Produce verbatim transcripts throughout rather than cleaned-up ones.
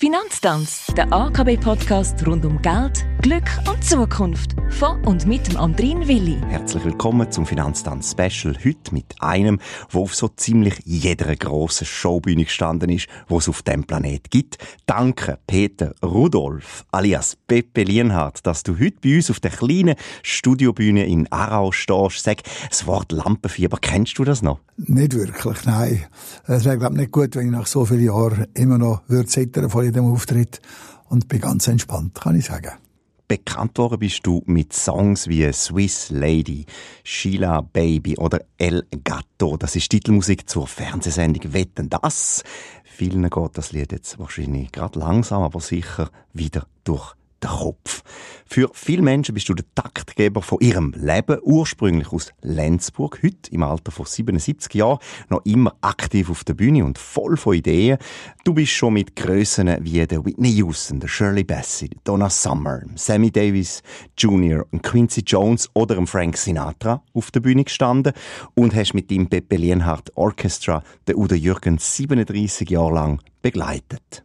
Finanz-Tanz, der A K B-Podcast rund um Geld, Glück und Zukunft. Von und mit dem Andrin Willi. Herzlich willkommen zum Finanz-Tanz-Special. Heute mit einem, der auf so ziemlich jeder grossen Showbühne gestanden ist, die es auf diesem Planeten gibt. Danke, Peter Rudolf, alias Pepe Lienhard, dass du heute bei uns auf der kleinen Studiobühne in Aarau stehst. Sag, das Wort Lampenfieber, kennst du das noch? Nicht wirklich, nein. Es wäre, glaube ich, nicht gut, wenn ich nach so vielen Jahren immer noch würde zittern vor jedem Auftritt. Und bin ganz entspannt, kann ich sagen. Bekannt worden bist du mit Songs wie «Swiss Lady», «Sheila Baby» oder «El Gato». Das ist Titelmusik zur Fernsehsendung «Wetten, dass…». Vielen geht das Lied jetzt wahrscheinlich gerade langsam, aber sicher wieder durch den Kopf. Für viele Menschen bist du der Taktgeber von ihrem Leben, ursprünglich aus Lenzburg, heute im Alter von siebenundsiebzig Jahren, noch immer aktiv auf der Bühne und voll von Ideen. Du bist schon mit Grössen wie der Whitney Houston, der Shirley Bassey, Donna Summer, Sammy Davis Junior und Quincy Jones oder dem Frank Sinatra auf der Bühne gestanden und hast mit dem Pepe Lienhard Orchestra den Udo Jürgens siebenunddreissig Jahre lang begleitet.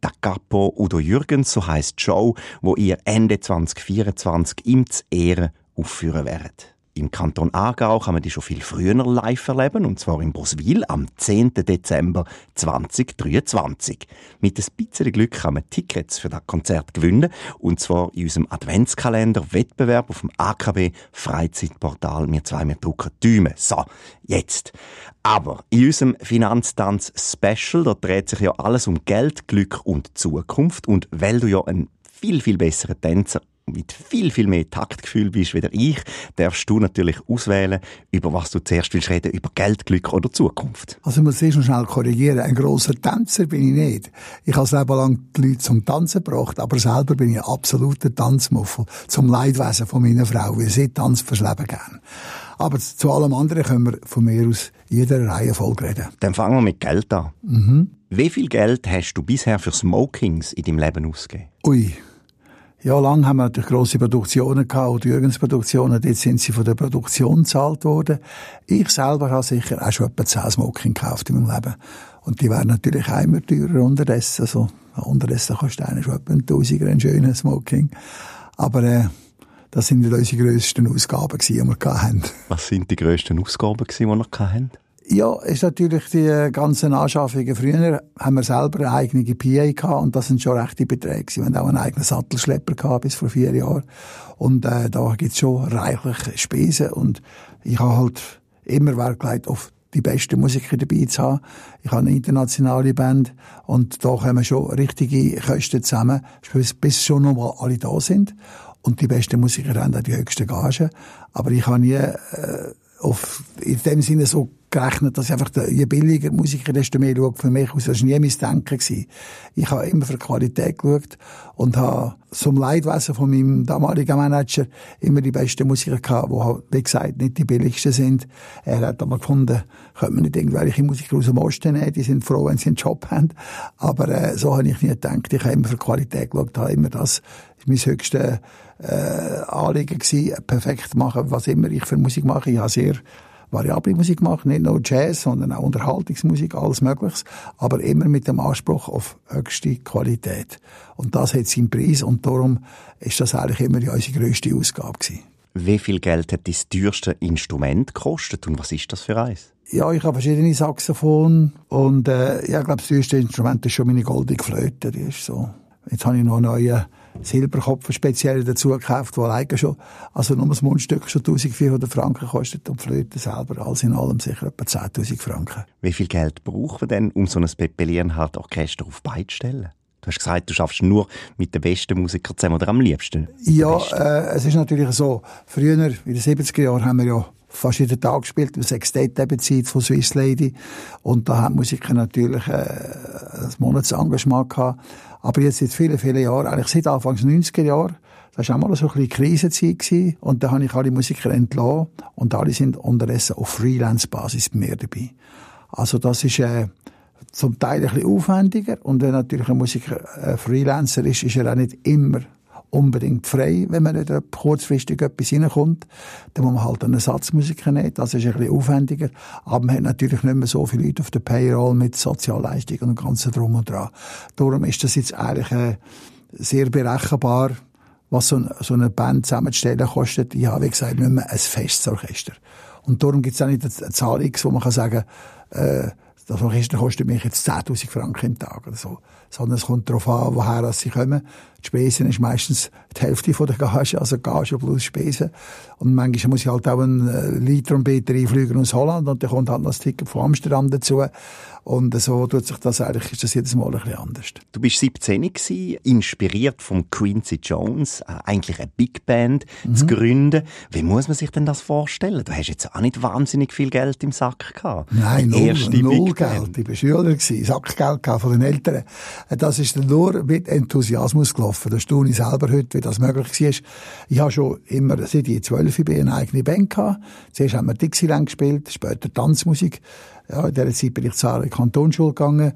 «Da Capo Udo Jürgens», so heisst die Show, wo ihr Ende zwanzig vierundzwanzig ihm zu Ehren aufführen werdet. Im Kanton Aargau kann man die schon viel früher live erleben, und zwar in Boswil am zehnten Dezember zweitausenddreiundzwanzig. Mit ein bisschen Glück kann man Tickets für das Konzert gewinnen, und zwar in unserem Adventskalender-Wettbewerb auf dem A K B-Freizeitportal «Wir zwei, wir drucken, dümen». So, jetzt. Aber in unserem Finanztanz-Special, da dreht sich ja alles um Geld, Glück und Zukunft. Und weil du ja ein viel, viel besserer Tänzer mit viel, viel mehr Taktgefühl bist wie ich, darfst du natürlich auswählen, über was du zuerst willst reden, über Geld, Glück oder Zukunft. Also ich muss sehr schnell korrigieren, ein grosser Tänzer bin ich nicht. Ich habe selber lange die Leute zum Tanzen gebracht, aber selber bin ich ein absoluter Tanzmuffel, zum Leidwesen von meiner Frau, weil sie Tanz fürs Leben gern. Aber zu allem anderen können wir von mir aus jeder Reihenfolge reden. Dann fangen wir mit Geld an. Mhm. Wie viel Geld hast du bisher für Smokings in deinem Leben ausgegeben? Ui. Ja, lang haben wir natürlich grosse Produktionen gehabt, oder Jürgensproduktionen. Dort sind sie von der Produktion gezahlt worden. Ich selber habe sicher auch schon etwa zehn Smoking gekauft in meinem Leben. Und die wären natürlich auch immer teurer unterdessen. Also, unterdessen kostet einer schon etwa ein Tausiger einen schönen Smoking. Aber, äh, das sind unsere grössten Ausgaben, die wir hatten. Was sind die grössten Ausgaben, die wir hatten? Ja, ist natürlich die ganzen Anschaffungen. Früher haben wir selber eine eigene P A gehabt, und das sind schon rechte Beträge. Wir hatten auch einen eigenen Sattelschlepper gehabt, bis vor vier Jahren. Und äh, da gibt's schon reichlich Spesen. Und ich habe halt immer Wert gelegt auf die besten Musiker dabei zu haben. Ich habe eine internationale Band, und da kommen schon richtige Kosten zusammen, bis schon nochmal alle da sind. Und die besten Musiker haben auch die höchsten Gagen. Aber ich habe nie äh, auf, in dem Sinne so gerechnet, dass ich einfach, der, je billiger Musiker, desto mehr schaue für mich aus. Das war nie mein Denken gewesen. Ich habe immer für die Qualität geschaut und habe zum Leidwesen von meinem damaligen Manager immer die besten Musiker gehabt, die halt, wie gesagt, nicht die billigsten sind. Er hat einmal gefunden, könnte man nicht irgendwelche Musiker aus dem Osten nehmen, die sind froh, wenn sie einen Job haben. Aber äh, so habe ich nie gedacht. Ich habe immer für die Qualität geschaut, habe immer das, mein höchstes äh, Anliegen gewesen, perfekt machen, was immer ich für Musik mache. Ich habe sehr variable Musik gemacht, nicht nur Jazz, sondern auch Unterhaltungsmusik, alles Mögliches, aber immer mit dem Anspruch auf höchste Qualität. Und das hat seinen Preis, und darum ist das eigentlich immer unsere grösste Ausgabe gewesen. Wie viel Geld hat dein teuerste Instrument gekostet, und was ist das für eins? Ja, ich habe verschiedene Saxophone, und äh, ja, ich glaube, das teuerste Instrument ist schon meine goldige Flöte. Die ist so. Jetzt habe ich noch einen neuen Silberkopf speziell dazu gekauft, der alleine schon, also nur das Mundstück schon eintausendvierhundert Franken kostet, und die Flöte selber, alles in allem sicher etwa zehntausend Franken. Wie viel Geld brauchen wir denn, um so ein Pepe Lienhard Orchester auf die Beine zu stellen? Du hast gesagt, du arbeitest nur mit den besten Musikern zusammen, oder am liebsten? Ja, äh, es ist natürlich so, früher, in den siebziger Jahren, haben wir ja fast jeden Tag gespielt, im Sextett eben Zeit von Swiss Lady, und da haben Musiker natürlich äh, ein Monatsengagement gehabt. Aber jetzt seit vielen, vielen Jahren, eigentlich seit Anfang der neunziger Jahre, das war auch mal so eine Krisenzeit gewesen, und da habe ich alle Musiker entlassen, und alle sind unterdessen auf Freelance-Basis bei mir dabei. Also das ist äh, zum Teil ein bisschen aufwendiger, und wenn natürlich ein Musiker äh, Freelancer ist, ist er auch nicht immer unbedingt frei, wenn man nicht kurzfristig etwas reinkommt. Dann muss man halt einen Ersatzmusiker nehmen, das ist ein bisschen aufwendiger. Aber man hat natürlich nicht mehr so viele Leute auf der Payroll mit Sozialleistungen und dem ganzen Drum und Dran. Darum ist das jetzt eigentlich äh, sehr berechenbar, was so, ein, so eine Band zusammenzustellen kostet. Ich habe, wie gesagt, nicht mehr ein festes Orchester. Und darum gibt es auch nicht eine Zahl X, wo man kann sagen äh, das Orchester kostet mich jetzt zehntausend Franken im Tag oder so. Sondern es kommt darauf an, woher sie kommen. Die Spesen ist meistens die Hälfte von der Gage, also Gage plus Spesen. Und manchmal muss ich halt auch einen Lead-Trompeter einfliegen aus Holland und dann kommt halt noch das Ticket von Amsterdam dazu. Und so tut sich das eigentlich, ist das jedes Mal ein bisschen anders. Du warst siebzehn, inspiriert von Quincy Jones, eigentlich eine Big Band mhm. zu gründen. Wie muss man sich denn das vorstellen? Du hast jetzt auch nicht wahnsinnig viel Geld im Sack gehabt. Nein, null, null Geld. Ich war Schüler, Sackgeld von den Eltern. Das ist dann nur mit Enthusiasmus gelaufen. Da staune ich selber heute, wie das möglich war. Ich habe schon immer, seit ich zwölf bin, eine eigene Band gehabt. Zuerst haben wir Dixieland gespielt, später Tanzmusik. Ja, in dieser Zeit bin ich zur Kantonsschule gegangen.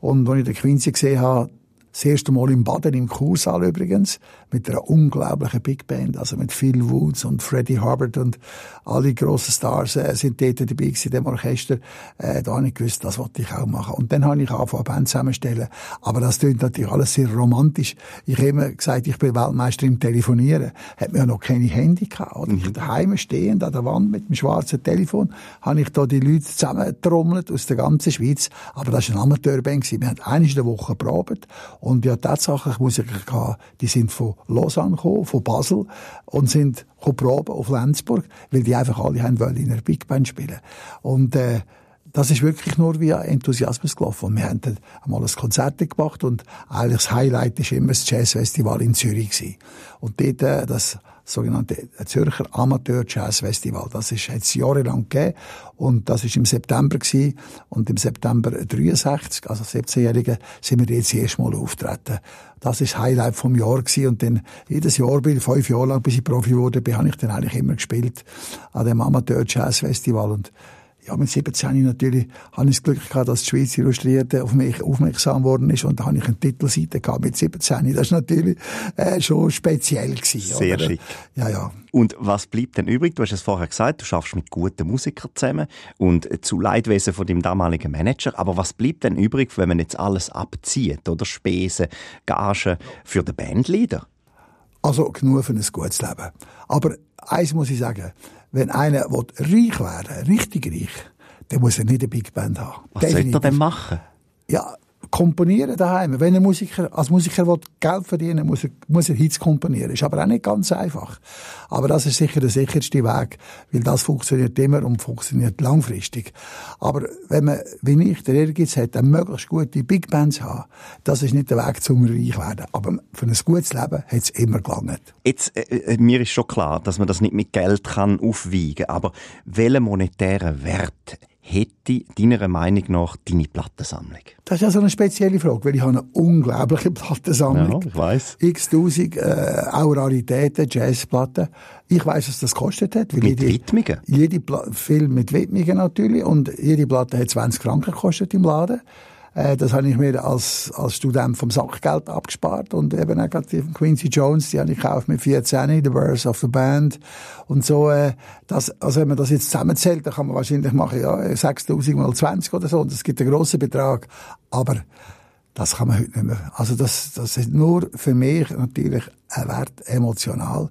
Und als ich den Quincy gesehen habe, das erste Mal in Baden, im Kursaal übrigens, mit einer unglaublichen Big Band, also mit Phil Woods und Freddie Hubbard und alle grossen Stars äh, sind dort dabei gewesen, in dem Orchester. Äh, da habe ich gewusst, das wollte ich auch machen. Und dann habe ich angefangen, eine Band zusammenzustellen. Aber das klingt natürlich alles sehr romantisch. Ich habe immer gesagt, ich bin Weltmeister im Telefonieren. Hat mir ja noch keine Handy gehabt. Oder mhm. ich daheim stehend an der Wand mit dem schwarzen Telefon habe ich da die Leute zusammentrommelt aus der ganzen Schweiz. Aber das war eine Amateurband gewesen. Wir haben eine in der Woche probiert. Und ja, tatsächlich Musiker gehabt, die sind von Lausanne gekommen, von Basel und sind proben auf Lenzburg, weil die einfach alle haben wollen in einer Big Band spielen. Und äh, das ist wirklich nur via Enthusiasmus gelaufen. Und wir haben dann einmal ein Konzert gemacht und eigentlich das Highlight war immer das Jazz Festival in Zürich gewesen. Und dort äh, das sogenannte Zürcher Amateur Jazz Festival. Das ist, hat es jahrelang gegeben. Und das war im September gewesen. Und im September neunzehnhundertdreiundsechzig, also siebzehnjährige, sind wir jetzt das erste Mal auftreten. Das war das Highlight vom Jahr gewesen. Und dann jedes Jahr, fünf Jahre lang, bis ich Profi wurde, habe ich dann eigentlich immer gespielt an dem Amateur Jazz Festival. Und ja, mit siebzehn natürlich habe ich das Glück gehabt, dass die Schweizer Illustrierte auf mich aufmerksam worden ist. Und da habe ich eine Titelseite gehabt mit siebzehn. Das war natürlich äh, schon speziell gewesen. Sehr oder? Schick. Ja, ja. Und was bleibt denn übrig? Du hast es vorher gesagt, du schaffst mit guten Musikern zusammen und zu Leidwesen von deinem damaligen Manager. Aber was bleibt denn übrig, wenn man jetzt alles abzieht? Oder Spesen, Gagen für den Bandleader? Also genug für ein gutes Leben. Aber eins muss ich sagen. Wenn einer reich werden will, richtig reich, dann muss er nicht eine Big Band haben. Was definitiv. Sollte er denn machen? Ja, komponieren daheim. Wenn er Musiker, als Musiker will Geld verdienen muss er, muss er Hits komponieren. Ist aber auch nicht ganz einfach. Aber das ist sicher der sicherste Weg, weil das funktioniert immer und funktioniert langfristig. Aber wenn man, wie ich, den Ehrgeiz hat, dann möglichst gute Big Bands haben, das ist nicht der Weg zum reich werden. Aber für ein gutes Leben hat es immer gelangt. Jetzt, äh, mir ist schon klar, dass man das nicht mit Geld kann aufwiegen kann, aber welchen monetären Wert hätte deiner Meinung nach deine Plattensammlung? Das ist ja so eine spezielle Frage, weil ich habe eine unglaubliche Plattensammlung. Ja, ich weiss. X-tausend äh, auch Raritäten, Jazzplatten. Ich weiss, was das gekostet hat. Weil mit jede, Widmungen? Jede Pla- viel mit Widmungen natürlich. Und jede Platte hat zwanzig Franken gekostet im Laden. Das habe ich mir als, als Student vom Sackgeld abgespart. Und eben auch von Quincy Jones, die habe ich gekauft mit vierzehn, The Birth of the Band. Und so, äh, das, also wenn man das jetzt zusammenzählt, dann kann man wahrscheinlich machen, ja, sechstausend mal zwanzig oder so. Und das gibt einen grossen Betrag. Aber das kann man heute nicht mehr. Also das, das ist nur für mich natürlich ein Wert emotional.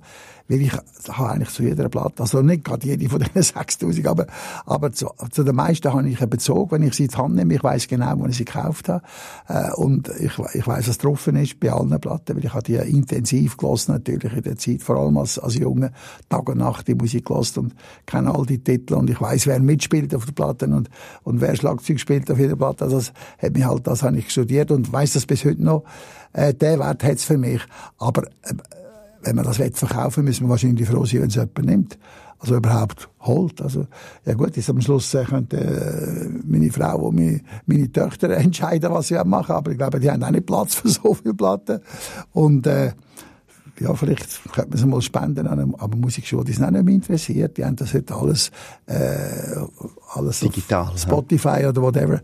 Weil ich habe eigentlich zu jeder Platte, also nicht gerade jede von diesen sechstausend, aber, aber zu, zu den meisten habe ich einen Bezug, wenn ich sie in die Hand nehme. Ich weiss genau, wo ich sie gekauft habe. Äh, und ich, ich weiss, was drauf ist bei allen Platten, weil ich habe die intensiv gehört, natürlich in der Zeit, vor allem als, als Junge, Tag und Nacht die Musik gehört und kenne all die Titel und ich weiss, wer mitspielt auf den Platten und, und wer Schlagzeug spielt auf jeder Platte. Also das hat mich halt, das habe ich studiert und weiss das bis heute noch. Äh, der Wert hat's für mich. Aber, äh, wenn man das verkaufen will, müssen wir wahrscheinlich froh sein, wenn es jemand nimmt. Also überhaupt holt. Also, ja gut, jetzt am Schluss könnte äh, meine Frau und meine, meine Töchter entscheiden, was sie machen. Aber ich glaube, die haben auch nicht Platz für so viele Platten. Und äh, ja, vielleicht könnte man es mal spenden an eine, an eine Musikschule, die es auch nicht mehr interessiert. Die haben das heute alles, äh, alles digital, auf Spotify ja. Oder whatever.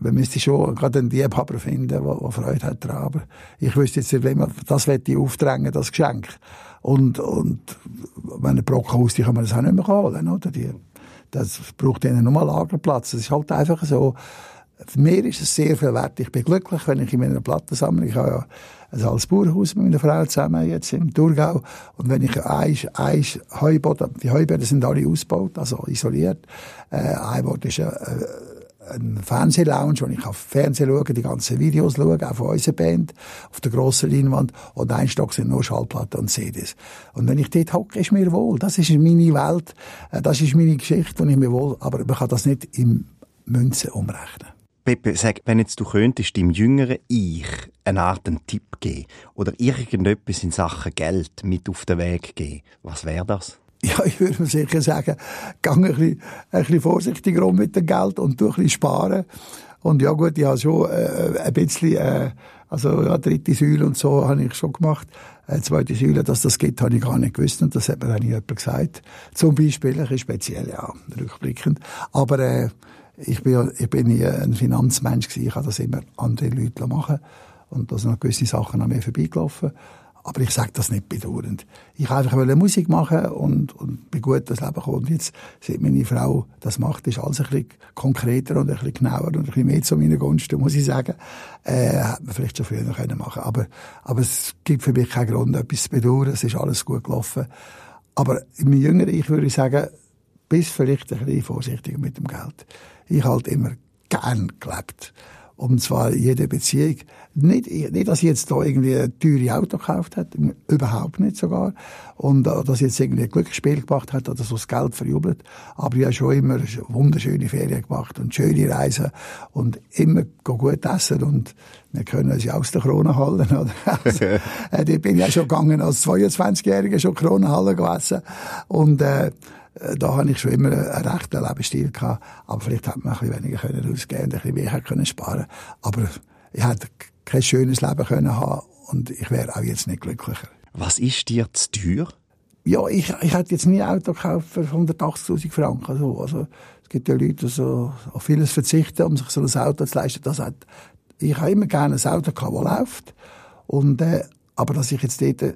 man müsste schon gerade einen Liebhaber finden, der Freude hat daran. Aber ich wüsste jetzt nicht, wenn man das möchte aufdrängen, das Geschenk. Und, und wenn ein Brockhaus, die kann man das auch nicht mehr holen, oder? Die, das braucht ihnen nur einen Lagerplatz. Das ist halt einfach so. Für mich ist es sehr viel wert. Ich bin glücklich, wenn ich in meiner Plattensammlung, ich habe ja ein Salzburghaus mit meiner Frau zusammen, jetzt im Thurgau, und wenn ich ein, ein Heuboden, die Heuböden sind alle ausgebaut, also isoliert, äh, ein Boden ist ein, ein Fernsehlounge, wo ich auf Fernsehen schaue, die ganzen Videos schaue, auch von unserer Band, auf der grossen Leinwand, und ein Stock sind nur Schallplatten und C Ds. Und wenn ich dort hocke, ist mir wohl, das ist meine Welt, das ist meine Geschichte, wo ich mir wohl, aber man kann das nicht in Münzen umrechnen. Pepe, sag, wenn jetzt du könntest deinem jüngeren Ich eine Art einen Tipp geben oder irgendetwas in Sachen Geld mit auf den Weg geben, was wäre das? Ja, ich würde mir sicher sagen, geh ein bisschen, ein bisschen vorsichtiger um mit dem Geld und tu ein bisschen sparen. Und ja gut, ich habe schon äh, ein bisschen, äh, also ja, dritte Säule und so habe ich schon gemacht. Äh, zweite Säule, dass das gibt, habe ich gar nicht gewusst und das hat mir auch jemand gesagt. Zum Beispiel, ein bisschen speziell, ja, rückblickend. Aber äh, Ich bin, ich bin nie ein Finanzmensch gewesen. Ich habe das immer andere Leute machen und da sind noch gewisse Sachen an mir vorbeigelaufen. Aber ich sage das nicht bedauernd. Ich wollte einfach Musik machen und, und bin gut das Leben gekommen. Und jetzt, seit meine Frau das macht, ist alles ein bisschen konkreter und ein bisschen genauer und ein bisschen mehr zu meiner Gunst, muss ich sagen. Äh, hätte man vielleicht schon früher noch machen können. Aber, aber es gibt für mich keinen Grund, etwas zu bedauern. Es ist alles gut gelaufen. Aber im Jüngeren, ich würde sagen, bis vielleicht ein bisschen vorsichtiger mit dem Geld. Ich halt immer gern gelebt. Und zwar jede Beziehung. Nicht, nicht, dass ich jetzt da irgendwie ein teures Auto gekauft habe. Überhaupt nicht sogar. Und, dass ich jetzt irgendwie ein Glücksspiel gemacht habe oder so das Geld verjubelt. Aber ich habe schon immer wunderschöne Ferien gemacht und schöne Reisen. Und immer gut essen. Und wir können uns ja aus der Kronenhalle, oder? Also, äh, dort bin ich ja schon gegangen, als zweiundzwanzigjähriger schon Kronenhalle gegessen. Und, äh, da habe ich schon immer einen rechten Lebensstil gehabt. Aber vielleicht hätte man ein bisschen weniger können ausgeben und ein bisschen mehr können sparen. Aber ich hätte kein schönes Leben können haben und ich wäre auch jetzt nicht glücklicher. Was ist dir zu teuer? Ja, ich, ich hätte jetzt nie ein Auto gekauft für hundertachtzigtausend Franken. Also, also, es gibt ja Leute, die so auf vieles verzichten, um sich so ein Auto zu leisten. Das hat, ich habe immer gerne ein Auto gehabt, das läuft. Und, äh, aber dass ich jetzt dort,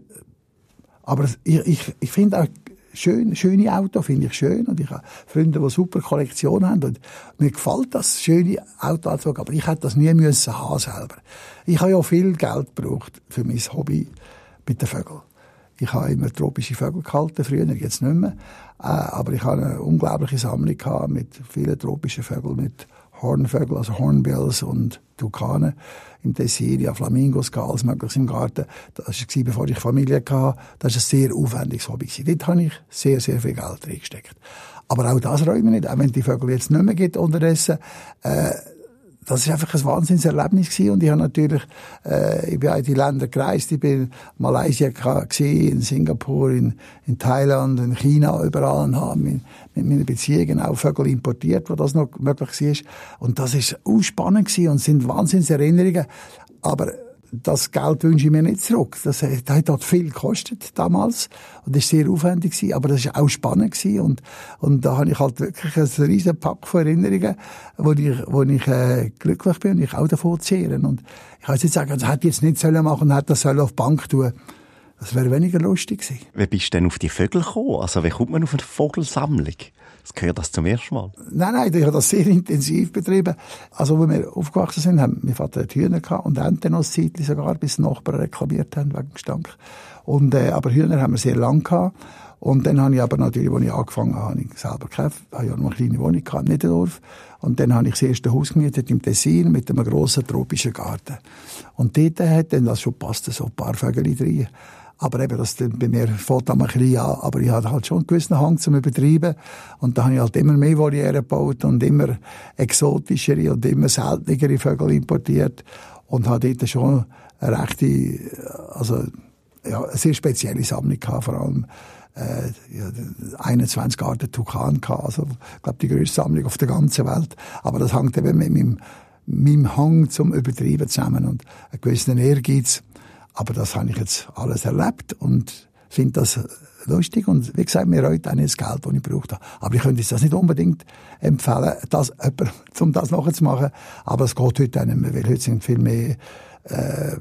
aber ich, ich, ich finde auch, Schön, schöne Auto finde ich schön und ich habe Freunde, die super Kollektion haben und mir gefällt das schöne Auto, aber ich hätte das nie müssen haben selber. Ich habe ja viel Geld gebraucht für mein Hobby mit den Vögeln. Ich habe immer tropische Vögel gehalten, früher, jetzt nicht mehr, aber ich habe eine unglaubliche Sammlung gehabt mit vielen tropischen Vögeln, mit Hornvögel, also Hornbills und Tukane im Tessin, ja, Flamingos, alles mögliche im Garten. Das war, bevor ich Familie hatte. Das war ein sehr aufwendiges Hobby. Dort habe ich sehr, sehr viel Geld reingesteckt. Aber auch das räume ich nicht. Auch wenn die Vögel jetzt nicht mehr gibt unterdessen, äh, das war einfach ein Wahnsinnserlebnis gewesen. Und ich habe natürlich, äh, ich bin auch in die Länder gereist. Ich bin in Malaysia gewesen, in Singapur, in, in Thailand, in China, überall. Und habe mit, mit meinen Beziehungen auch Vögel importiert, wo das noch möglich war. Und das war auch spannend gewesen und sind Wahnsinnserinnerungen. Aber das Geld wünsche ich mir nicht zurück. Das hat dort viel gekostet damals. Und das war sehr aufwendig gewesen. Aber das war auch spannend gewesen. Und, und da habe ich halt wirklich einen riesen Pack von Erinnerungen, wo ich, wo ich, äh, glücklich bin und ich auch davon zehre. Und ich kann jetzt sagen, das hätte ich jetzt nicht sollen machen und hätte das sollen auf die Bank tun. Das wäre weniger lustig gewesen. Wie bist du denn auf die Vögel gekommen? Also, wie kommt man auf eine Vogelsammlung? Das gehört das zum ersten Mal? Nein, nein, ich habe das sehr intensiv betrieben. Also, als wir aufgewachsen sind, haben wir Vater Hühner gehabt und Enten noch ein Zeitchen sogar, bis die Nachbarn reklamiert haben wegen Gestank. Und, äh, aber Hühner haben wir sehr lange gehabt. Und dann habe ich aber natürlich, als ich angefangen habe, habe ich selber gekauft. Ich habe ja noch eine kleine Wohnung gehabt in Niederdorf. Und dann habe ich das erste Haus gemietet im Tessin mit einem grossen tropischen Garten. Und dort hat dann das schon gepasst, so ein paar Vögel drin. Aber eben, das bei mir fällt ein bisschen an. Aber ich hatte halt schon einen gewissen Hang zum Übertreiben. Und da habe ich halt immer mehr Volieren gebaut und immer exotischere und immer seltenere Vögel importiert. Und habe dort schon eine rechte, also, ja, eine sehr spezielle Sammlung gehabt. Vor allem, äh, einundzwanzig Arten Tukan gehabt. Also, ich glaube, die grösste Sammlung auf der ganzen Welt. Aber das hängt eben mit meinem, meinem Hang zum Übertreiben zusammen und einen gewissen Ehrgeiz. Aber das habe ich jetzt alles erlebt und finde das lustig und wie gesagt, mir reut auch nicht das Geld, das ich gebraucht habe. Aber ich könnte das nicht unbedingt empfehlen, dass jemand, um das nachzumachen. Aber es geht heute auch nicht mehr, weil heute sind viel mehr, äh,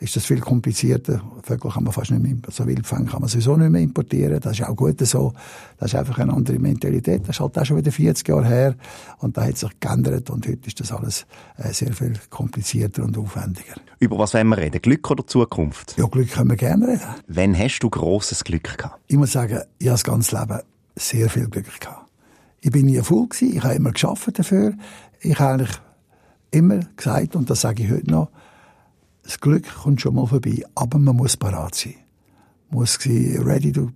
ist das viel komplizierter. Vögel kann man fast nicht mehr, so Wildfänge kann man sowieso nicht mehr importieren. Das ist auch gut so. Das ist einfach eine andere Mentalität. Das ist halt auch schon wieder vierzig Jahre her. Und da hat sich geändert. Und heute ist das alles sehr viel komplizierter und aufwendiger. Über was wollen wir reden? Glück oder Zukunft? Ja, Glück können wir gerne reden. Wann hast du grosses Glück gehabt? Ich muss sagen, ich habe das ganze Leben sehr viel Glück gehabt. Ich bin nie faul gewesen. Ich habe immer gearbeitet dafür. Ich habe eigentlich immer gesagt, und das sage ich heute noch, das Glück kommt schon mal vorbei, aber man muss parat sein. Man muss sein, ready to,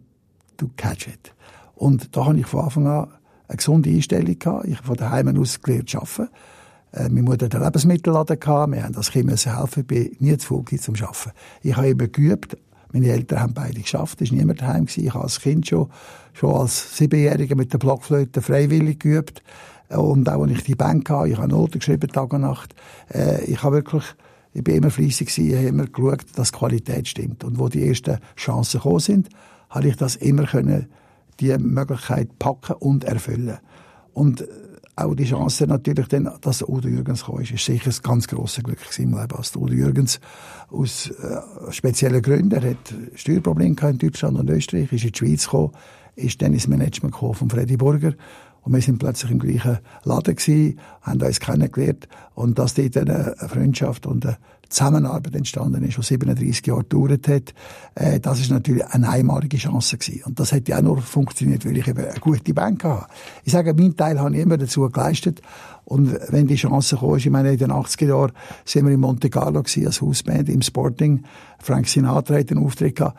to catch it. Und da habe ich von Anfang an eine gesunde Einstellung gehabt. Ich habe von daheim aus gelernt zu arbeiten. Äh, meine Mutter hat einen Lebensmittelladen gehabt. Wir haben das Kind helfen. Ich bin nie zu faul gewesen zum Arbeiten. Ich habe immer geübt. Meine Eltern haben beide geschafft. Es war niemand daheim gewesen. Ich habe als Kind schon, schon als Siebenjähriger mit der Blockflöte freiwillig geübt. Und auch, als ich die Band hatte, ich habe Noten geschrieben, Tag und Nacht. Äh, ich habe wirklich Ich war immer fleissig, ich habe immer geschaut, dass die Qualität stimmt. Und wo die ersten Chancen gekommen sind, habe ich das immer können, die Möglichkeit packen und erfüllen. Und auch die Chance natürlich dann, dass Udo Jürgens kam, ist, ist sicher ein ganz grosses Glück im Leben. Also Udo Jürgens aus äh, speziellen Gründen, er hat Steuerprobleme in Deutschland und Österreich, ist in die Schweiz gekommen, ist dann ins Management gekommen von Freddy Burger. Und wir sind plötzlich im gleichen Laden gewesen, haben uns kennengelernt. Und dass dort eine Freundschaft und eine Zusammenarbeit entstanden ist, die siebenunddreissig Jahre gedauert hat, äh, das ist natürlich eine einmalige Chance gewesen. Und das hätte auch nur funktioniert, weil ich eben eine gute Bank hatte. Ich sage, meinen Teil habe ich immer dazu geleistet. Und wenn die Chance kam, ich meine, in den achtziger Jahren sind wir in Monte Carlo gewesen, als Hausband im Sporting. Frank Sinatra hat einen Auftritt gehabt.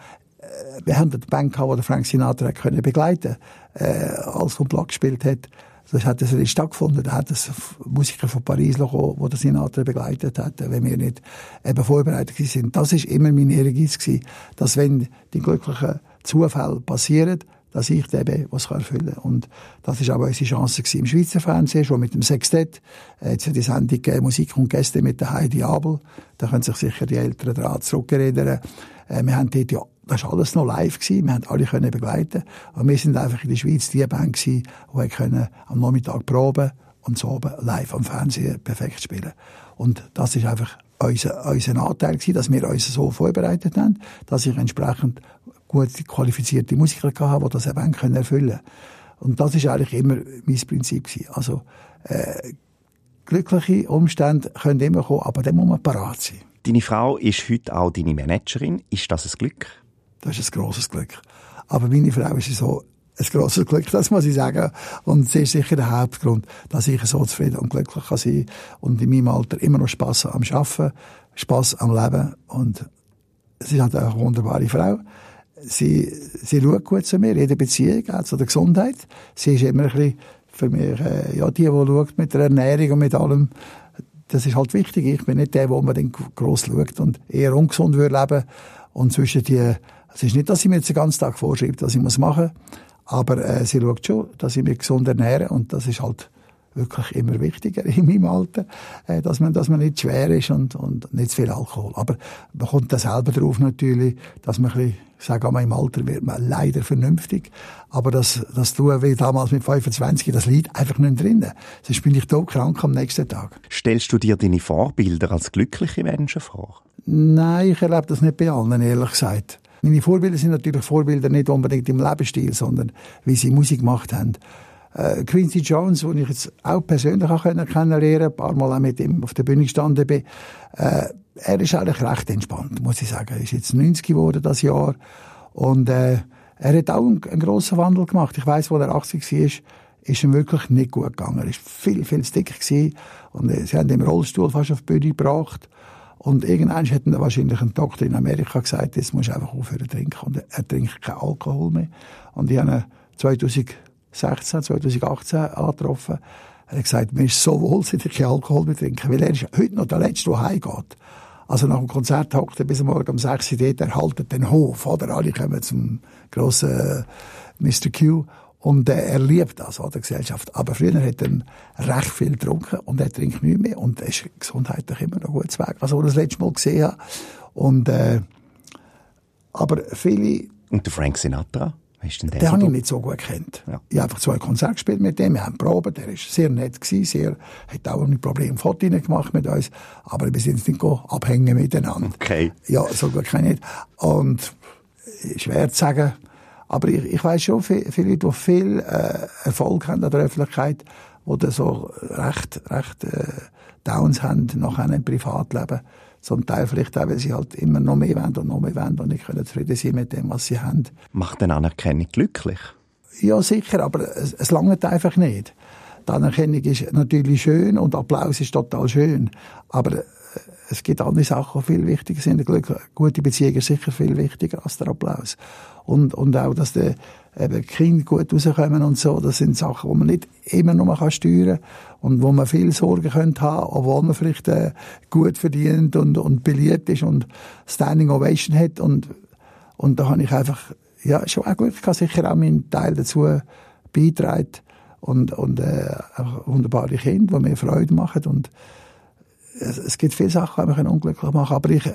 Wir haben eine Band gehabt, die Frank Sinatra können begleiten konnte, äh, als vom Block gespielt hat. Das hat das nicht stattgefunden. Da hat das Musiker von Paris gekommen, die den Sinatra begleitet hat, wenn wir nicht eben vorbereitet sind. Das war immer mein Ehrgeiz gewesen, dass wenn die glücklichen Zufälle passieren, dass ich den bin, was erfüllen kann. Und das war auch unsere Chance gewesen. Im Schweizer Fernsehen, schon mit dem Sextett. Jetzt hat die Sendung Musik und Gäste mit der Heidi Abel. Da können sich sicher die Eltern daran zurückerinnern. Wir haben dort ja Das war alles noch live gewesen. Wir haben alle können begleiten. Und wir sind einfach in der Schweiz die Band gewesen, die können am Nachmittag proben und so oben live am Fernsehen perfekt spielen. Und das ist einfach unser, unser Anteil gewesen, dass wir uns so vorbereitet haben, dass ich entsprechend gut qualifizierte Musiker hatte, die das eben können erfüllen. Und das ist eigentlich immer mein Prinzip gewesen. Also, äh, glückliche Umstände können immer kommen, aber dann muss man parat sein. Deine Frau ist heute auch deine Managerin. Ist das ein Glück? Das ist ein grosses Glück. Aber meine Frau ist so ein grosses Glück, das muss ich sagen. Und sie ist sicher der Hauptgrund, dass ich so zufrieden und glücklich kann sein und in meinem Alter immer noch Spass am Arbeiten, Spass am Leben. Und sie hat eine wunderbare Frau. Sie, sie schaut gut zu mir, jede Beziehung, auch zu der Gesundheit. Sie ist immer ein bisschen für mich, äh, ja, die, die schaut mit der Ernährung und mit allem. Das ist halt wichtig. Ich bin nicht der, der unbedingt gross schaut und eher ungesund würde leben. Und zwischen die Es ist nicht, dass sie mir jetzt den ganzen Tag vorschreibt, was ich machen muss, aber äh, sie schaut schon, dass ich mich gesund ernähre und das ist halt wirklich immer wichtiger in meinem Alter, äh, dass, man, dass man nicht schwer ist und, und nicht zu viel Alkohol. Aber man kommt da selber drauf natürlich, dass man ein bisschen, sagen wir, im Alter wird man leider vernünftig, aber das, das Tun wie damals mit fünfundzwanzig, das liegt einfach nicht drin. Sonst bin ich todkrank am nächsten Tag. Stellst du dir deine Vorbilder als glückliche Menschen vor? Nein, ich erlebe das nicht bei allen, ehrlich gesagt. Meine Vorbilder sind natürlich Vorbilder nicht unbedingt im Lebensstil, sondern wie sie Musik gemacht haben. Äh, Quincy Jones, den ich jetzt auch persönlich auch kennenlernen, ein paar Mal auch mit ihm auf der Bühne gestanden bin, äh, er ist eigentlich recht entspannt, muss ich sagen. Er ist jetzt neunzig geworden, das Jahr. Und äh, er hat auch einen, einen grossen Wandel gemacht. Ich weiss, als er achtzig war, ist ihm wirklich nicht gut gegangen. Er war viel, viel zu dick gewesen. Und äh, sie haben ihn im Rollstuhl fast auf die Bühne gebracht. Und irgendwann hat wahrscheinlich ein Doktor in Amerika gesagt, jetzt musst du einfach aufhören zu trinken. Und er trinkt keinen Alkohol mehr. Und ich habe ihn zweitausendsechzehn, zweitausendachtzehn angetroffen. Er hat gesagt, mir ist so wohl, dass ich keinen Alkohol mehr trinke. Weil er ist heute noch der Letzte, der heimgeht. Also nach dem Konzert hockt er bis morgen um sechs Uhr dort, er haltet den Hof. Oder? Alle kommen zum grossen Mister Q. Und äh, er liebt das an der Gesellschaft. Aber früher hat er recht viel getrunken und er trinkt nichts mehr. Und er ist gesundheitlich immer noch gut zu weg, was ich das letzte Mal gesehen habe. Und, äh, aber viele Und der Frank Sinatra? Den, den habe ich nicht so gut gekannt. Ja. Ich habe einfach zwei Konzerte gespielt mit dem. Wir haben Proben. Der war sehr nett gewesen, sehr, hat auch ein Problem Fotos gemacht mit uns. Aber wir sind nicht abhängen miteinander. Okay. Ja, so gut kenne ich nicht. Und schwer zu sagen. Aber ich, ich weiss schon, viele, die viel äh, Erfolg haben an der Öffentlichkeit, die so recht, recht äh, Downs haben, nachher im Privatleben. Zum Teil vielleicht auch, weil sie halt immer noch mehr wollen und noch mehr wollen und nicht können zufrieden sein mit dem, was sie haben. Macht eine Anerkennung glücklich? Ja, sicher, aber es, es langt einfach nicht. Die Anerkennung ist natürlich schön und Applaus ist total schön, aber es gibt andere Sachen, die viel wichtiger sind. Gute Beziehungen sind sicher viel wichtiger als der Applaus. Und, und auch, dass die eben, Kinder gut rauskommen und so, das sind Sachen, die man nicht immer nur steuern kann und wo man viel Sorgen könnte haben, obwohl man vielleicht äh, gut verdient und, und beliebt ist und Standing Ovation hat. Und, und da habe ich einfach, ja, schon auch Glück gehabt, sicher auch meinen Teil dazu beitragen und, und äh, auch wunderbare Kinder, die mir Freude machen und es gibt viele Sachen, die mich unglücklich machen. Aber ich äh,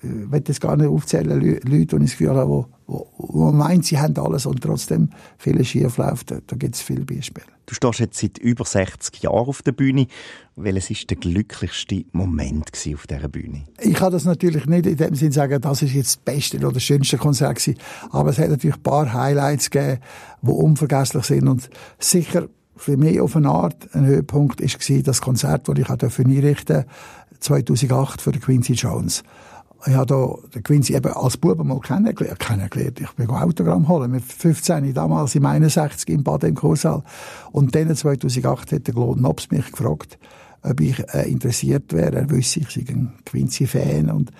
will das gar nicht aufzählen. Leute, die das Gefühl haben, die meinen, sie haben alles und trotzdem viele schief läuft. Da gibt es viele Beispiele. Du stehst jetzt seit über sechzig Jahren auf der Bühne. Welches war der glücklichste Moment auf dieser Bühne? Ich kann das natürlich nicht in dem Sinne sagen, das war jetzt das beste oder das schönste Konzert gewesen. Aber es hat natürlich ein paar Highlights gegeben, die unvergesslich sind. Und sicher für mich auf eine Art ein Höhepunkt war das Konzert, das ich einrichten durfte, zweitausendacht für Quincy Jones. Ich habe den Quincy eben als Bube mal kennengelernt. kennengelernt. Ich bin Autogramm holen, mit fünfzehn, damals im einundsechzig im Bad im Kursaal. Und dann zweitausendacht hat der Claude Nobs mich gefragt, ob ich äh, interessiert wäre. Er wüsste, ich sei ein Quincy-Fan und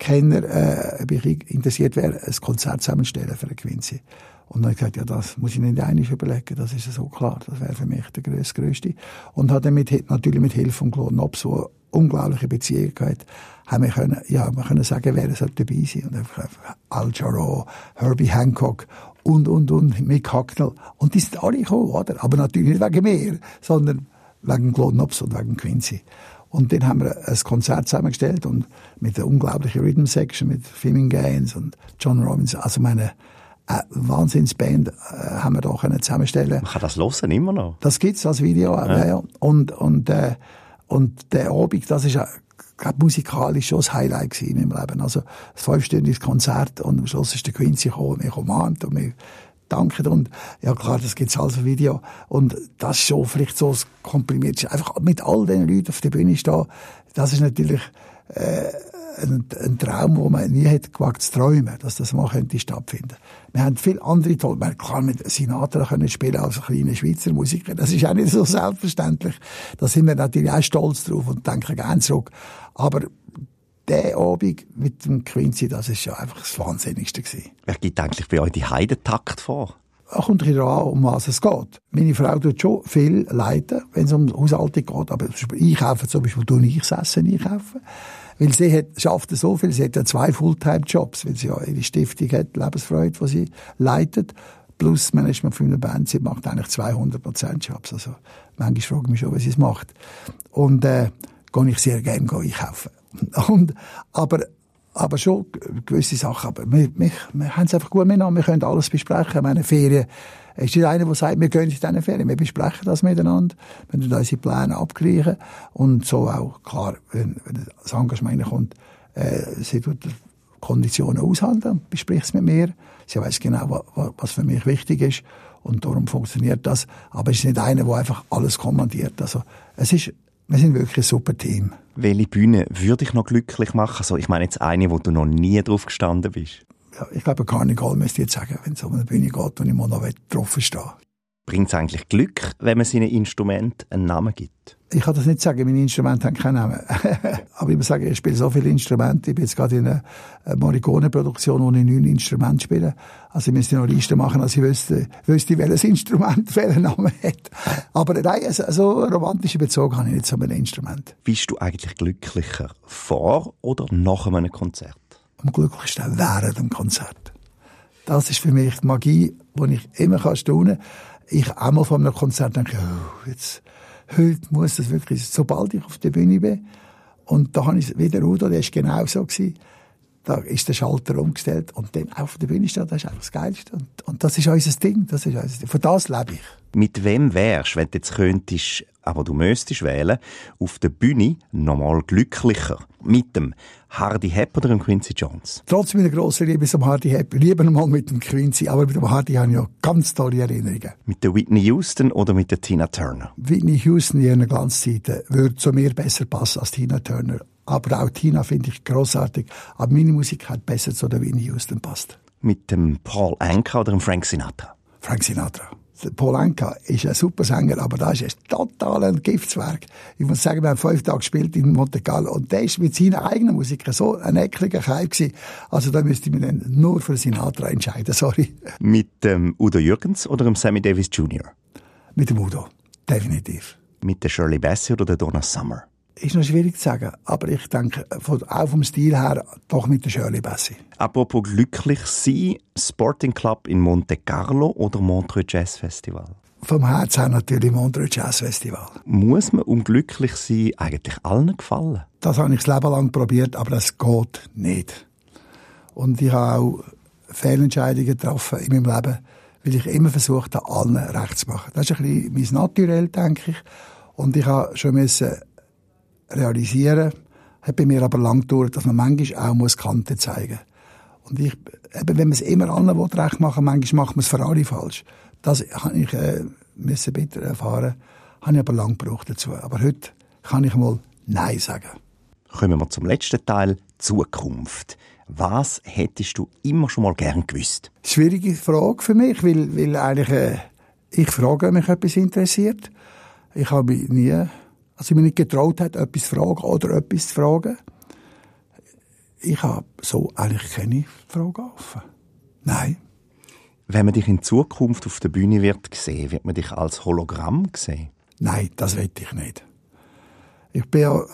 Kenner, äh, ob ich interessiert wäre, ein Konzert zusammenstellen für den Quincy. Und dann habe ich gesagt, ja, das muss ich nicht einig überlegen, das ist ja so klar, das wäre für mich der grösste. Und habe dann mit, natürlich mit Hilfe von Claude Nobs, der eine unglaubliche Beziehung hatte, haben wir können, ja, wir können sagen, wer es dabei sein und einfach Al Jarreau, Herbie Hancock und, und, und, Mick Hucknall. Und die sind alle gekommen, oder? Aber natürlich nicht wegen mir, sondern wegen Claude Nobs und wegen Quincy. Und dann haben wir ein Konzert zusammengestellt und mit einer unglaublichen Rhythm Section, mit Fleming Gaines und John Robinson, also meine eine Wahnsinnsband äh, haben wir da können zusammenstellen. Man kann das hören, immer noch. Das gibt's als Video. Ja. Ja, ja. Und, und, äh, und der Abend, das ist, glaub, musikalisch schon das Highlight gewesen in meinem Leben. Also, ein fünfstündiges Konzert und am Schluss ist der Quincy gekommen, mich umarmt und mich dankt und, ja klar, das gibt's als Video. Und das ist schon vielleicht so komprimiert. Einfach mit all den Leuten auf der Bühne stehen, das ist natürlich, äh, Ein, ein Traum, den man nie hätte gewagt zu träumen, dass das mal könnte stattfinden. Wir haben viele andere tolle, man kann mit Sinatra können spielen als kleine Schweizer Musiker, das ist auch nicht so selbstverständlich. Da sind wir natürlich auch stolz drauf und denken gerne zurück. Aber der Abend mit dem Quincy, das ist ja einfach das Wahnsinnigste gewesen. Wer gibt eigentlich bei euch die Heidentakt vor? Es kommt darauf an, um was es geht. Meine Frau tut schon viel leiten, wenn es um Haushaltung geht, aber einkaufen zum Beispiel, tue ich das Essen einkaufen. Weil sie hat, schafft so viel, sie hat ja zwei Fulltime-Jobs, weil sie ja ihre Stiftung hat, Lebensfreude, die sie leitet, plus Management von einer Band, sie macht eigentlich zweihundert Prozent Jobs, also manchmal frage ich mich schon, was sie es macht. Und äh, gehe ich sehr gerne einkaufen. Und, aber aber schon gewisse Sachen, aber wir, wir, wir haben es einfach gut miteinander, wir können alles besprechen, meine Ferien. Es ist einer, der sagt, wir gehen in diese Ferien, wir besprechen das miteinander, wir müssen unsere Pläne abgleichen und so auch, klar, wenn, wenn das Engagement kommt, äh, sie tut Konditionen aushandeln, bespricht es mit mir, sie weiss genau, was für mich wichtig ist und darum funktioniert das, aber es ist nicht einer, der einfach alles kommandiert, also es ist, wir sind wirklich ein super Team. Welche Bühne würde ich noch glücklich machen? Also, ich meine jetzt eine, wo du noch nie drauf gestanden bist. Ja, ich glaube, Carnegie müsste ich jetzt sagen, wenn es um eine Bühne geht, wo ich mal noch drauf stehe. Bringt es eigentlich Glück, wenn man seinen Instrumenten einen Namen gibt? Ich kann das nicht sagen, meine Instrumente haben keinen Namen. Aber ich muss sagen, ich spiele so viele Instrumente. Ich bin jetzt gerade in einer Morricone-Produktion, wo ich neun Instrumente spiele. Also ich müsste noch Listen machen, als ich wüsste, wüsste welches Instrument welchen Namen hat. Aber nein, so einen romantischen Bezug habe ich nicht zu einem Instrument. Bist du eigentlich glücklicher vor oder nach einem Konzert? Am glücklichsten während dem Konzert. Das ist für mich die Magie, die ich immer staunen kann. Ich einmal von einem Konzert denke, oh, jetzt, heute muss das wirklich sein. Sobald ich auf der Bühne bin, und da habe ich wieder Udo, der war genau so, Da ist der Schalter umgestellt und dann auf der Bühne stehen, das ist einfach das Geilste. Und, und das ist unser Ding, das ist unser Ding. Von das lebe ich. Mit wem wärst, wenn du jetzt könntest, aber du müsstest wählen, auf der Bühne nochmal glücklicher? Mit dem Hardy Happ oder dem Quincy Jones? Trotz meiner grossen Liebe zum Hardy Happ, lieber nochmal mit dem Quincy, aber mit dem Hardy habe ich ja ganz tolle Erinnerungen. Mit der Whitney Houston oder mit der Tina Turner? Whitney Houston in ihren Glanzzeiten würde zu mir besser passen als Tina Turner. Aber auch Tina finde ich grossartig. Aber meine Musik hat besser zu der Whitney Houston passt. Mit dem Paul Anka oder dem Frank Sinatra? Frank Sinatra. Der Paul Anka ist ein super Sänger, aber das ist ein totaler Giftswerk. Ich muss sagen, wir haben fünf Tage gespielt in Monte Carlo und der ist mit seiner eigenen Musik so ein ekliger Kerl gewesen. Also da müsste ich mich dann nur für Sinatra entscheiden, sorry. Mit dem Udo Jürgens oder dem Sammy Davis Junior? Mit dem Udo, definitiv. Mit der Shirley Bassey oder der Donna Summer? Ist noch schwierig zu sagen, aber ich denke, auch vom Stil her, doch mit der Shirley Bassey. Apropos glücklich sein, Sporting Club in Monte Carlo oder Montreux Jazz Festival? Vom Herzen her natürlich Montreux Jazz Festival. Muss man, um glücklich zu sein, eigentlich allen gefallen? Das habe ich das Leben lang probiert, aber das geht nicht. Und ich habe auch Fehlentscheidungen getroffen in meinem Leben, weil ich immer versucht habe, allen recht zu machen. Das ist ein bisschen mein Naturell, denke ich. Und ich habe schon müssen realisieren, hat bei mir aber lang gedauert, dass man manchmal auch muss Kante zeigen muss. Und ich, eben, wenn man es immer allen recht machen will, manchmal macht man es für alle falsch. Das habe ich äh, müssen bitter erfahren, habe ich aber lange gebraucht dazu. Aber heute kann ich mal Nein sagen. Kommen wir zum letzten Teil, Zukunft. Was hättest du immer schon mal gern gewusst? Schwierige Frage für mich, weil, weil eigentlich äh, ich frage, wenn mich etwas interessiert. Ich habe mich nie... Also ich mich nicht getraut hat, etwas zu fragen oder etwas zu fragen. Ich habe so eigentlich keine Fragen offen. Nein. Wenn man dich in Zukunft auf der Bühne wird sehen, wird man dich als Hologramm sehen? Nein, das will ich nicht. Ich bin ja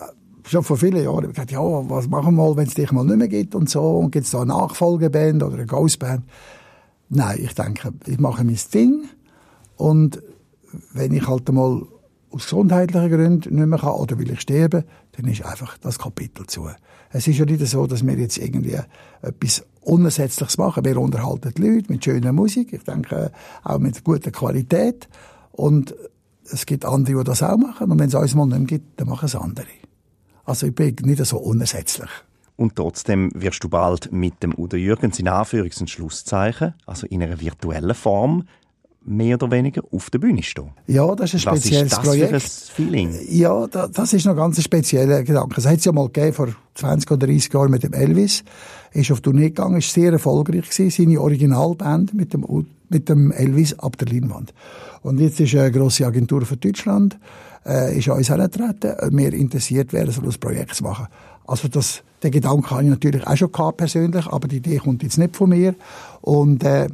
schon vor vielen Jahren gesagt, ja, was machen wir mal, wenn es dich mal nicht mehr gibt und so, und gibt es da eine Nachfolgeband oder eine Ghostband? Nein, ich denke, ich mache mein Ding und wenn ich halt mal aus gesundheitlichen Gründen nicht mehr kann oder will ich sterben, dann ist einfach das Kapitel zu. Es ist ja nicht so, dass wir jetzt irgendwie etwas Unersetzliches machen. Wir unterhalten die Leute mit schöner Musik, ich denke auch mit guter Qualität. Und es gibt andere, die das auch machen. Und wenn es uns mal nicht mehr gibt, dann machen es andere. Also ich bin nicht so unersetzlich. Und trotzdem wirst du bald mit dem Udo Jürgens in Anführungs- und Schlusszeichen, also in einer virtuellen Form, mehr oder weniger auf der Bühne stehen. Ja, das ist ein spezielles Projekt. Was ist das für ein Feeling? Ja, da, das ist noch ganz ein spezieller Gedanke. Es hat es ja mal gegeben, vor zwanzig oder dreißig Jahren mit dem Elvis. Er ist auf Tournee gegangen, ist sehr erfolgreich gewesen, seine Originalband mit dem, mit dem Elvis ab der Leinwand. Und jetzt ist eine grosse Agentur für Deutschland, äh, ist uns herangetreten, mehr interessiert wäre, so ein Projekt zu machen. Also das, den Gedanken habe ich natürlich auch schon gehabt, persönlich, aber die Idee kommt jetzt nicht von mir. Und äh,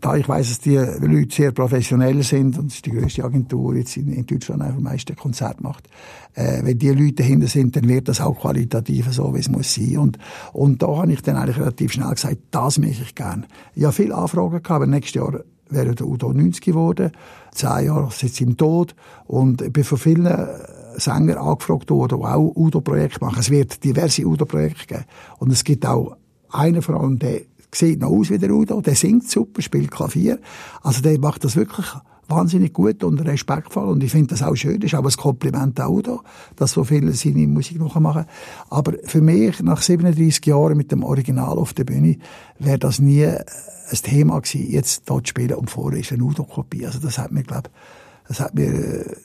da ich weiss, dass die Leute sehr professionell sind und es ist die grösste Agentur jetzt in, in Deutschland, die am meisten Konzerte macht. Äh, wenn die Leute dahinter sind, dann wird das auch qualitativ so, wie es muss sein. Und, und da habe ich dann eigentlich relativ schnell gesagt, das möchte ich gerne. Ich habe viele Anfragen gehabt, aber nächstes Jahr wäre der Udo neunzig geworden, zehn Jahre seit seinem Tod und ich bin von vielen Sängern angefragt worden, die auch Udo-Projekte machen. Es wird diverse Udo-Projekte geben und es gibt auch einen vor allem, der sieht noch aus wie der Udo, der singt super, spielt Klavier. Also der macht das wirklich wahnsinnig gut und respektvoll und ich finde das auch schön, das ist auch ein Kompliment an Udo, dass so viele seine Musik noch machen. Aber für mich, nach siebenunddreißig Jahren mit dem Original auf der Bühne, wäre das nie ein Thema gewesen, jetzt dort zu spielen und vorher ist eine Udo-Kopie. Also das hat mir, glaube ich, das hat mir...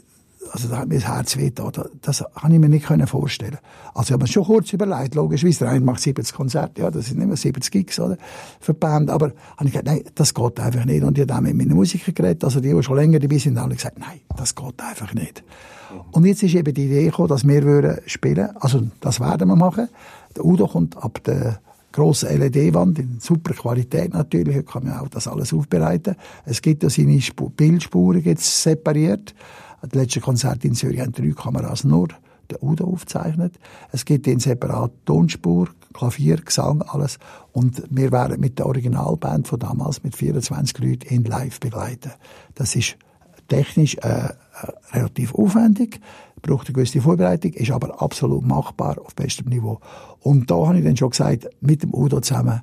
Also da hat mir das Herz wehgetan. Das konnte ich mir nicht vorstellen. Also ich habe mir schon kurz überlegt, logischerweise, der eine macht siebzig Konzerte, ja, das sind nicht mehr siebzig Gigs, oder, für die Band, aber habe ich gesagt, nein, das geht einfach nicht. Und ich habe auch mit meinen Musikern geredet, also die, die schon länger dabei sind, haben gesagt, nein, das geht einfach nicht. Und jetzt ist eben die Idee gekommen, dass wir würden spielen, also das werden wir machen. Der Udo kommt ab der grosse L E D-Wand, in super Qualität natürlich, heute kann man auch das alles aufbereiten. Es gibt ja seine Sp- Bildspuren jetzt separiert. Das letzte Konzert in Zürich haben drei Kameras nur der Udo aufgezeichnet. Es gibt den separat Tonspur, Klavier, Gesang, alles. Und wir werden mit der Originalband von damals mit vierundzwanzig Leuten ihn live begleiten. Das ist technisch äh, relativ aufwendig, braucht eine gewisse Vorbereitung, ist aber absolut machbar auf bestem Niveau. Und da habe ich dann schon gesagt, mit dem Udo zusammen,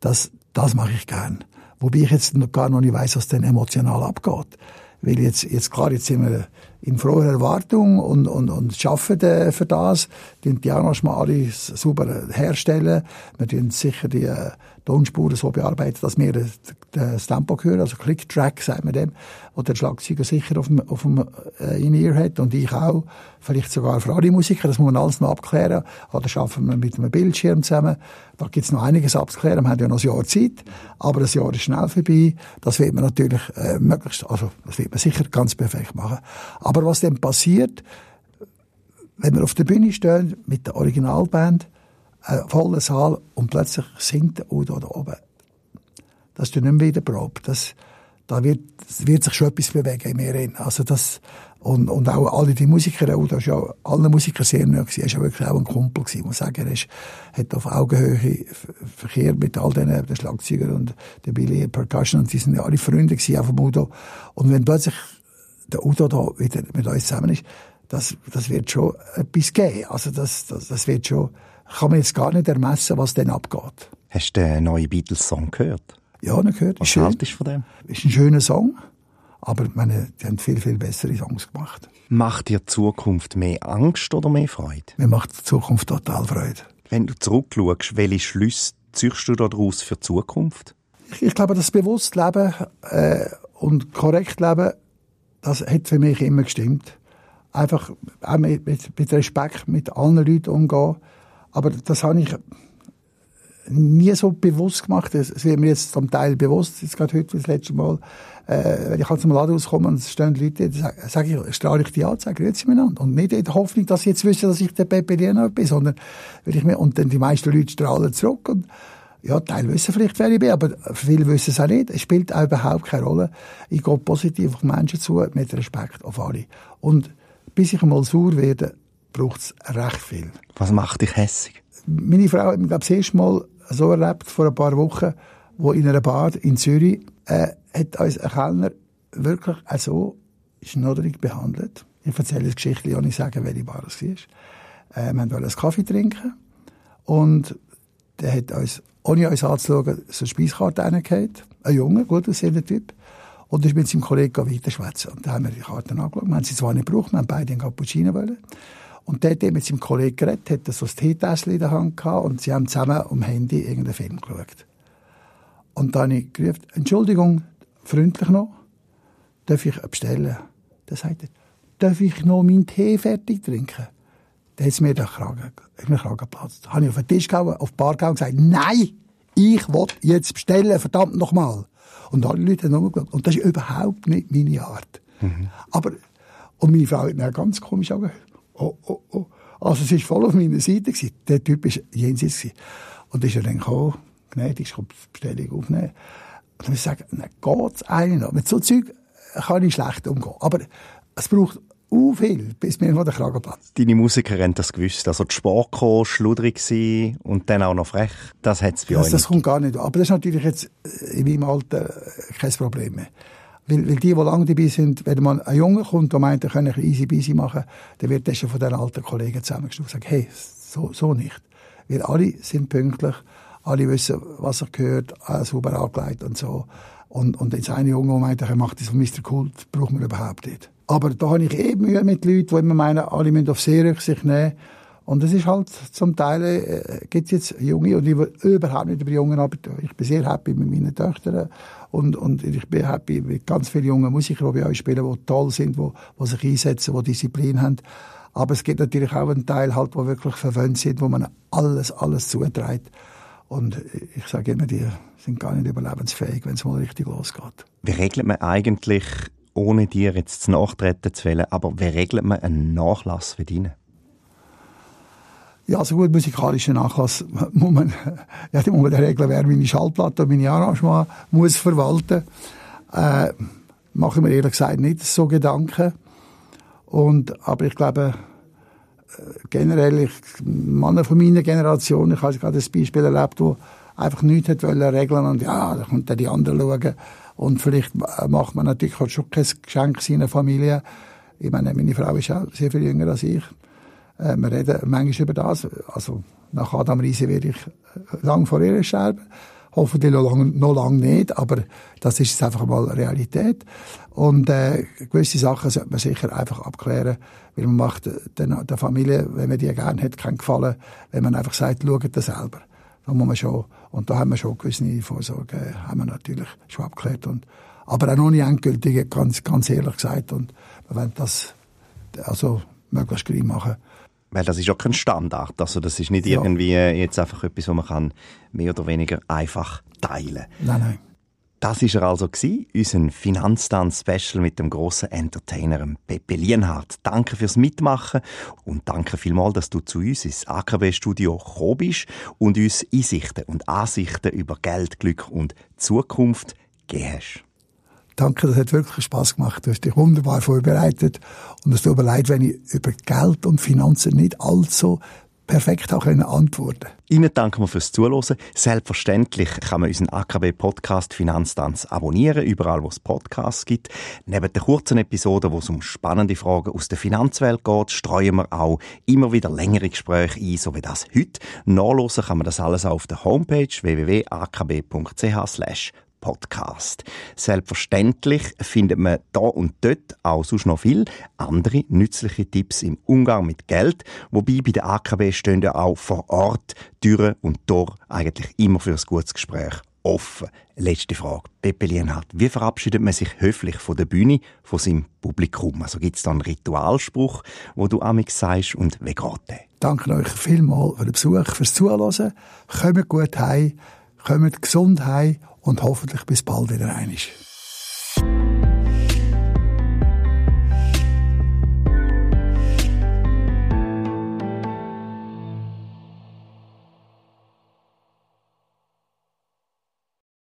das, das mache ich gern. Wobei ich jetzt noch gar noch nicht weiss, was dann emotional abgeht. Weil jetzt, jetzt klar, jetzt sind wir in froher Erwartung und, und, und arbeiten für das. Die Diagnos mal alle sauber herstellen. Wir tun sicher die äh, Tonspuren so bearbeiten, dass wir das, das Tempo hören. Also Click-Track, sagt man dem. Wo der Schlagzeuger sicher auf dem, auf dem äh, In-Ear hat. Und ich auch. Vielleicht sogar für alle Musiker. Das muss man alles noch abklären. Oder arbeiten wir mit einem Bildschirm zusammen. Da gibt's noch einiges abzuklären. Wir haben ja noch ein Jahr Zeit. Aber das Jahr ist schnell vorbei. Das wird man natürlich äh, möglichst, also das wird man sicher ganz perfekt machen. Aber Aber was dann passiert, wenn wir auf der Bühne stehen mit der Originalband, ein voller Saal und plötzlich singt der Udo da oben. Das ist dann nicht mehr wieder Probe. Das, da wird, wird sich schon etwas bewegen in mir. Also das, und, und auch alle die Musiker, der Udo ist ja allen Musikern sehr nah gewesen. Er war ja wirklich auch ein Kumpel gewesen. Ich muss sagen, er ist, hat auf Augenhöhe Verkehr mit all den, den Schlagzeugern und der Billy Percussion. Und die sind ja alle Freunde gewesen, auch vom Udo. Und wenn plötzlich der Udo da wieder mit uns zusammen ist, das, das wird schon etwas geben. Also das, das, das wird schon, kann man jetzt gar nicht ermessen, was dann abgeht. Hast du den neuen Beatles-Song gehört? Ja, den gehört. Was haltest du von dem? Ist ein schöner Song, aber ich meine, die haben viel, viel bessere Songs gemacht. Macht dir die Zukunft mehr Angst oder mehr Freude? Mir macht die Zukunft total Freude. Wenn du zurückschaust, welche Schlüsse ziehst du daraus für die Zukunft? Ich, ich glaube, das bewusste Leben äh, und korrekt Leben, das hat für mich immer gestimmt. Einfach auch mit, mit, mit Respekt mit allen Leuten umgehen. Aber das habe ich nie so bewusst gemacht. Es wird mir jetzt zum Teil bewusst, jetzt gerade heute das letzte Mal, äh, wenn ich halt zum Laden rauskomme und es stehen Leute, dann sage ich, strahle ich die an, sage, grüezi miteinander. Und nicht in der Hoffnung, dass sie jetzt wissen, dass ich der Pepe Lienhard bin, sondern weil ich mir, und dann die meisten Leute strahlen zurück und ja, Teil wissen vielleicht, wer ich bin, aber viele wissen es auch nicht. Es spielt auch überhaupt keine Rolle. Ich gehe positiv auf Menschen zu, mit Respekt auf alle. Und bis ich einmal sauer werde, braucht es recht viel. Was macht dich hässig? Meine Frau hat mich, glaube ich, das erste Mal so erlebt, vor ein paar Wochen, wo in einer Bar in Zürich äh, hat uns ein Kellner wirklich auch so schnodderig behandelt. Ich erzähle eine Geschichte, ohne zu sagen, welche Bar es war. Äh, wir wollten einen Kaffee trinken und der hat uns, ohne uns anzuschauen, so eine Speiskarte reingehauen. Ein junger, gut aussehender Typ. Und ist mit seinem Kollegen weiterschwätzen. Und dann haben wir die Karten angeschaut. Wir haben sie zwar nicht gebraucht, wir haben beide einen Cappuccino wollen. Und der hat mit seinem Kollegen geredet, hat er so ein Teetässchen in der Hand gehabt und sie haben zusammen am Handy irgendeinen Film geschaut. Und dann habe ich gerufen, Entschuldigung, freundlich noch, darf ich bestellen? Dann sagt er, darf ich noch meinen Tee fertig trinken? Dann hat es mir den Kragen, den Kragen geplatzt. Dann habe ich auf den Tisch gehauen, auf die Bar gehauen und gesagt, nein, ich will jetzt bestellen, verdammt nochmal. Und alle Leute haben rumgeschaut. Und das ist überhaupt nicht meine Art. Mhm. Aber, und meine Frau hat mir ganz komisch angehört. Oh, oh, oh. Also es war voll auf meiner Seite gewesen. Der Typ war jenseits gewesen. Und dann ist er dann gekommen, gnädig, kommt die Bestellung aufnehmen. Und dann sage ich, dann geht es eigentlich noch. Mit so Zeug kann ich schlecht umgehen. Aber es braucht Uh, viel, bis mir von der Kragen platzt. Deine Musiker haben das gewusst. Also die Sporko, schludrig sein und dann auch noch frech. Das hat es bei euch nicht. Das kommt gar nicht. Aber das ist natürlich jetzt in meinem Alter kein Problem mehr. Weil, weil die, die lange dabei sind, wenn man ein Junge kommt und meint, er könne easy busy machen, dann wird das schon von den alten Kollegen zusammengestuft und sagt, hey, so, so nicht. Weil alle sind pünktlich, alle wissen, was er gehört, sauber angelegt und so. Und, und jetzt ein Junge, der meint, er macht das von Mister Cool, das braucht man überhaupt nicht. Aber da habe ich eh Mühe mit Leuten, die immer meinen, alle müssen auf Serie sich nehmen. Und es ist halt, zum Teil äh, gibt es jetzt Junge, und ich will überhaupt nicht über Jungen, aber ich bin sehr happy mit meinen Töchtern und, und ich bin happy mit ganz vielen jungen Musikern, die bei uns spielen, die toll sind, die, die sich einsetzen, die Disziplin haben. Aber es gibt natürlich auch einen Teil, halt, der wirklich verwöhnt sind, wo man alles, alles zuträgt. Und ich sage immer, die sind gar nicht überlebensfähig, wenn es mal richtig losgeht. Wie regelt man eigentlich, ohne dir jetzt nachtreten zu wollen, aber wie regelt man einen Nachlass für dich? Ja, also gut, musikalischen Nachlass muss man, ja, muss man regeln, wer meine Schallplatte und meine Arrangement muss verwalten. Äh, mache ich mir ehrlich gesagt nicht so Gedanken. Und, aber ich glaube, generell, ich, Männer von meiner Generation, ich habe gerade ein Beispiel erlebt, wo einfach nichts hat wollen regeln und ja, da kommt dann die anderen schauen. Und vielleicht macht man natürlich schon kein Geschenk seiner Familie. Ich meine, meine Frau ist auch sehr viel jünger als ich. Äh, wir reden manchmal über das. Also, nach Adam Riese werde ich lang vor ihr sterben. Hoffentlich noch lange lang nicht, aber das ist jetzt einfach mal Realität. Und äh, gewisse Sachen sollte man sicher einfach abklären, weil man macht den, der Familie, wenn man die gerne hat, keinen Gefallen, wenn man einfach sagt, schaut das selber. Da muss man schon, und da haben wir schon gewisse Vorsorge, haben wir natürlich schon abgeklärt. Und, aber auch noch nicht endgültig, ganz, ganz ehrlich gesagt. Und wir wollen das also möglichst gleich machen. Weil das ist ja kein Standard. Also das ist nicht ja. irgendwie jetzt einfach etwas, was man kann mehr oder weniger einfach teilen kann. Nein, nein. Das war er also, unser Finanztanz-Special mit dem grossen Entertainer Pepe Lienhard. Danke fürs Mitmachen und danke vielmals, dass du zu uns ins A K B-Studio gekommen bist und uns Einsichten und Ansichten über Geld, Glück und Zukunft gegeben hast. Danke, das hat wirklich Spass gemacht. Du hast dich wunderbar vorbereitet. Und es tut mir leid, wenn ich über Geld und Finanzen nicht allzu perfekt auch antworten konnte. Ihnen danken wir fürs Zuhören. Selbstverständlich kann man unseren A K B-Podcast «Finanztanz» abonnieren, überall, wo es Podcasts gibt. Neben den kurzen Episoden, wo es um spannende Fragen aus der Finanzwelt geht, streuen wir auch immer wieder längere Gespräche ein, so wie das heute. Nachhören kann man das alles auch auf der Homepage w w w punkt a k b punkt c h slash Podcast. Selbstverständlich findet man da und dort auch sonst noch viele andere nützliche Tipps im Umgang mit Geld, wobei bei der A K B stehen ja auch vor Ort Türen und Tor eigentlich immer für ein gutes Gespräch offen. Letzte Frage. Pepe Lienhard, wie verabschiedet man sich höflich von der Bühne, von seinem Publikum? Also gibt es da einen Ritualspruch, wo du amix sagst, und wie geht der? Danke euch vielmals für den Besuch, fürs Zuhören. Kommt gut heim, kommt gesund heim. Und hoffentlich bis bald wieder einig.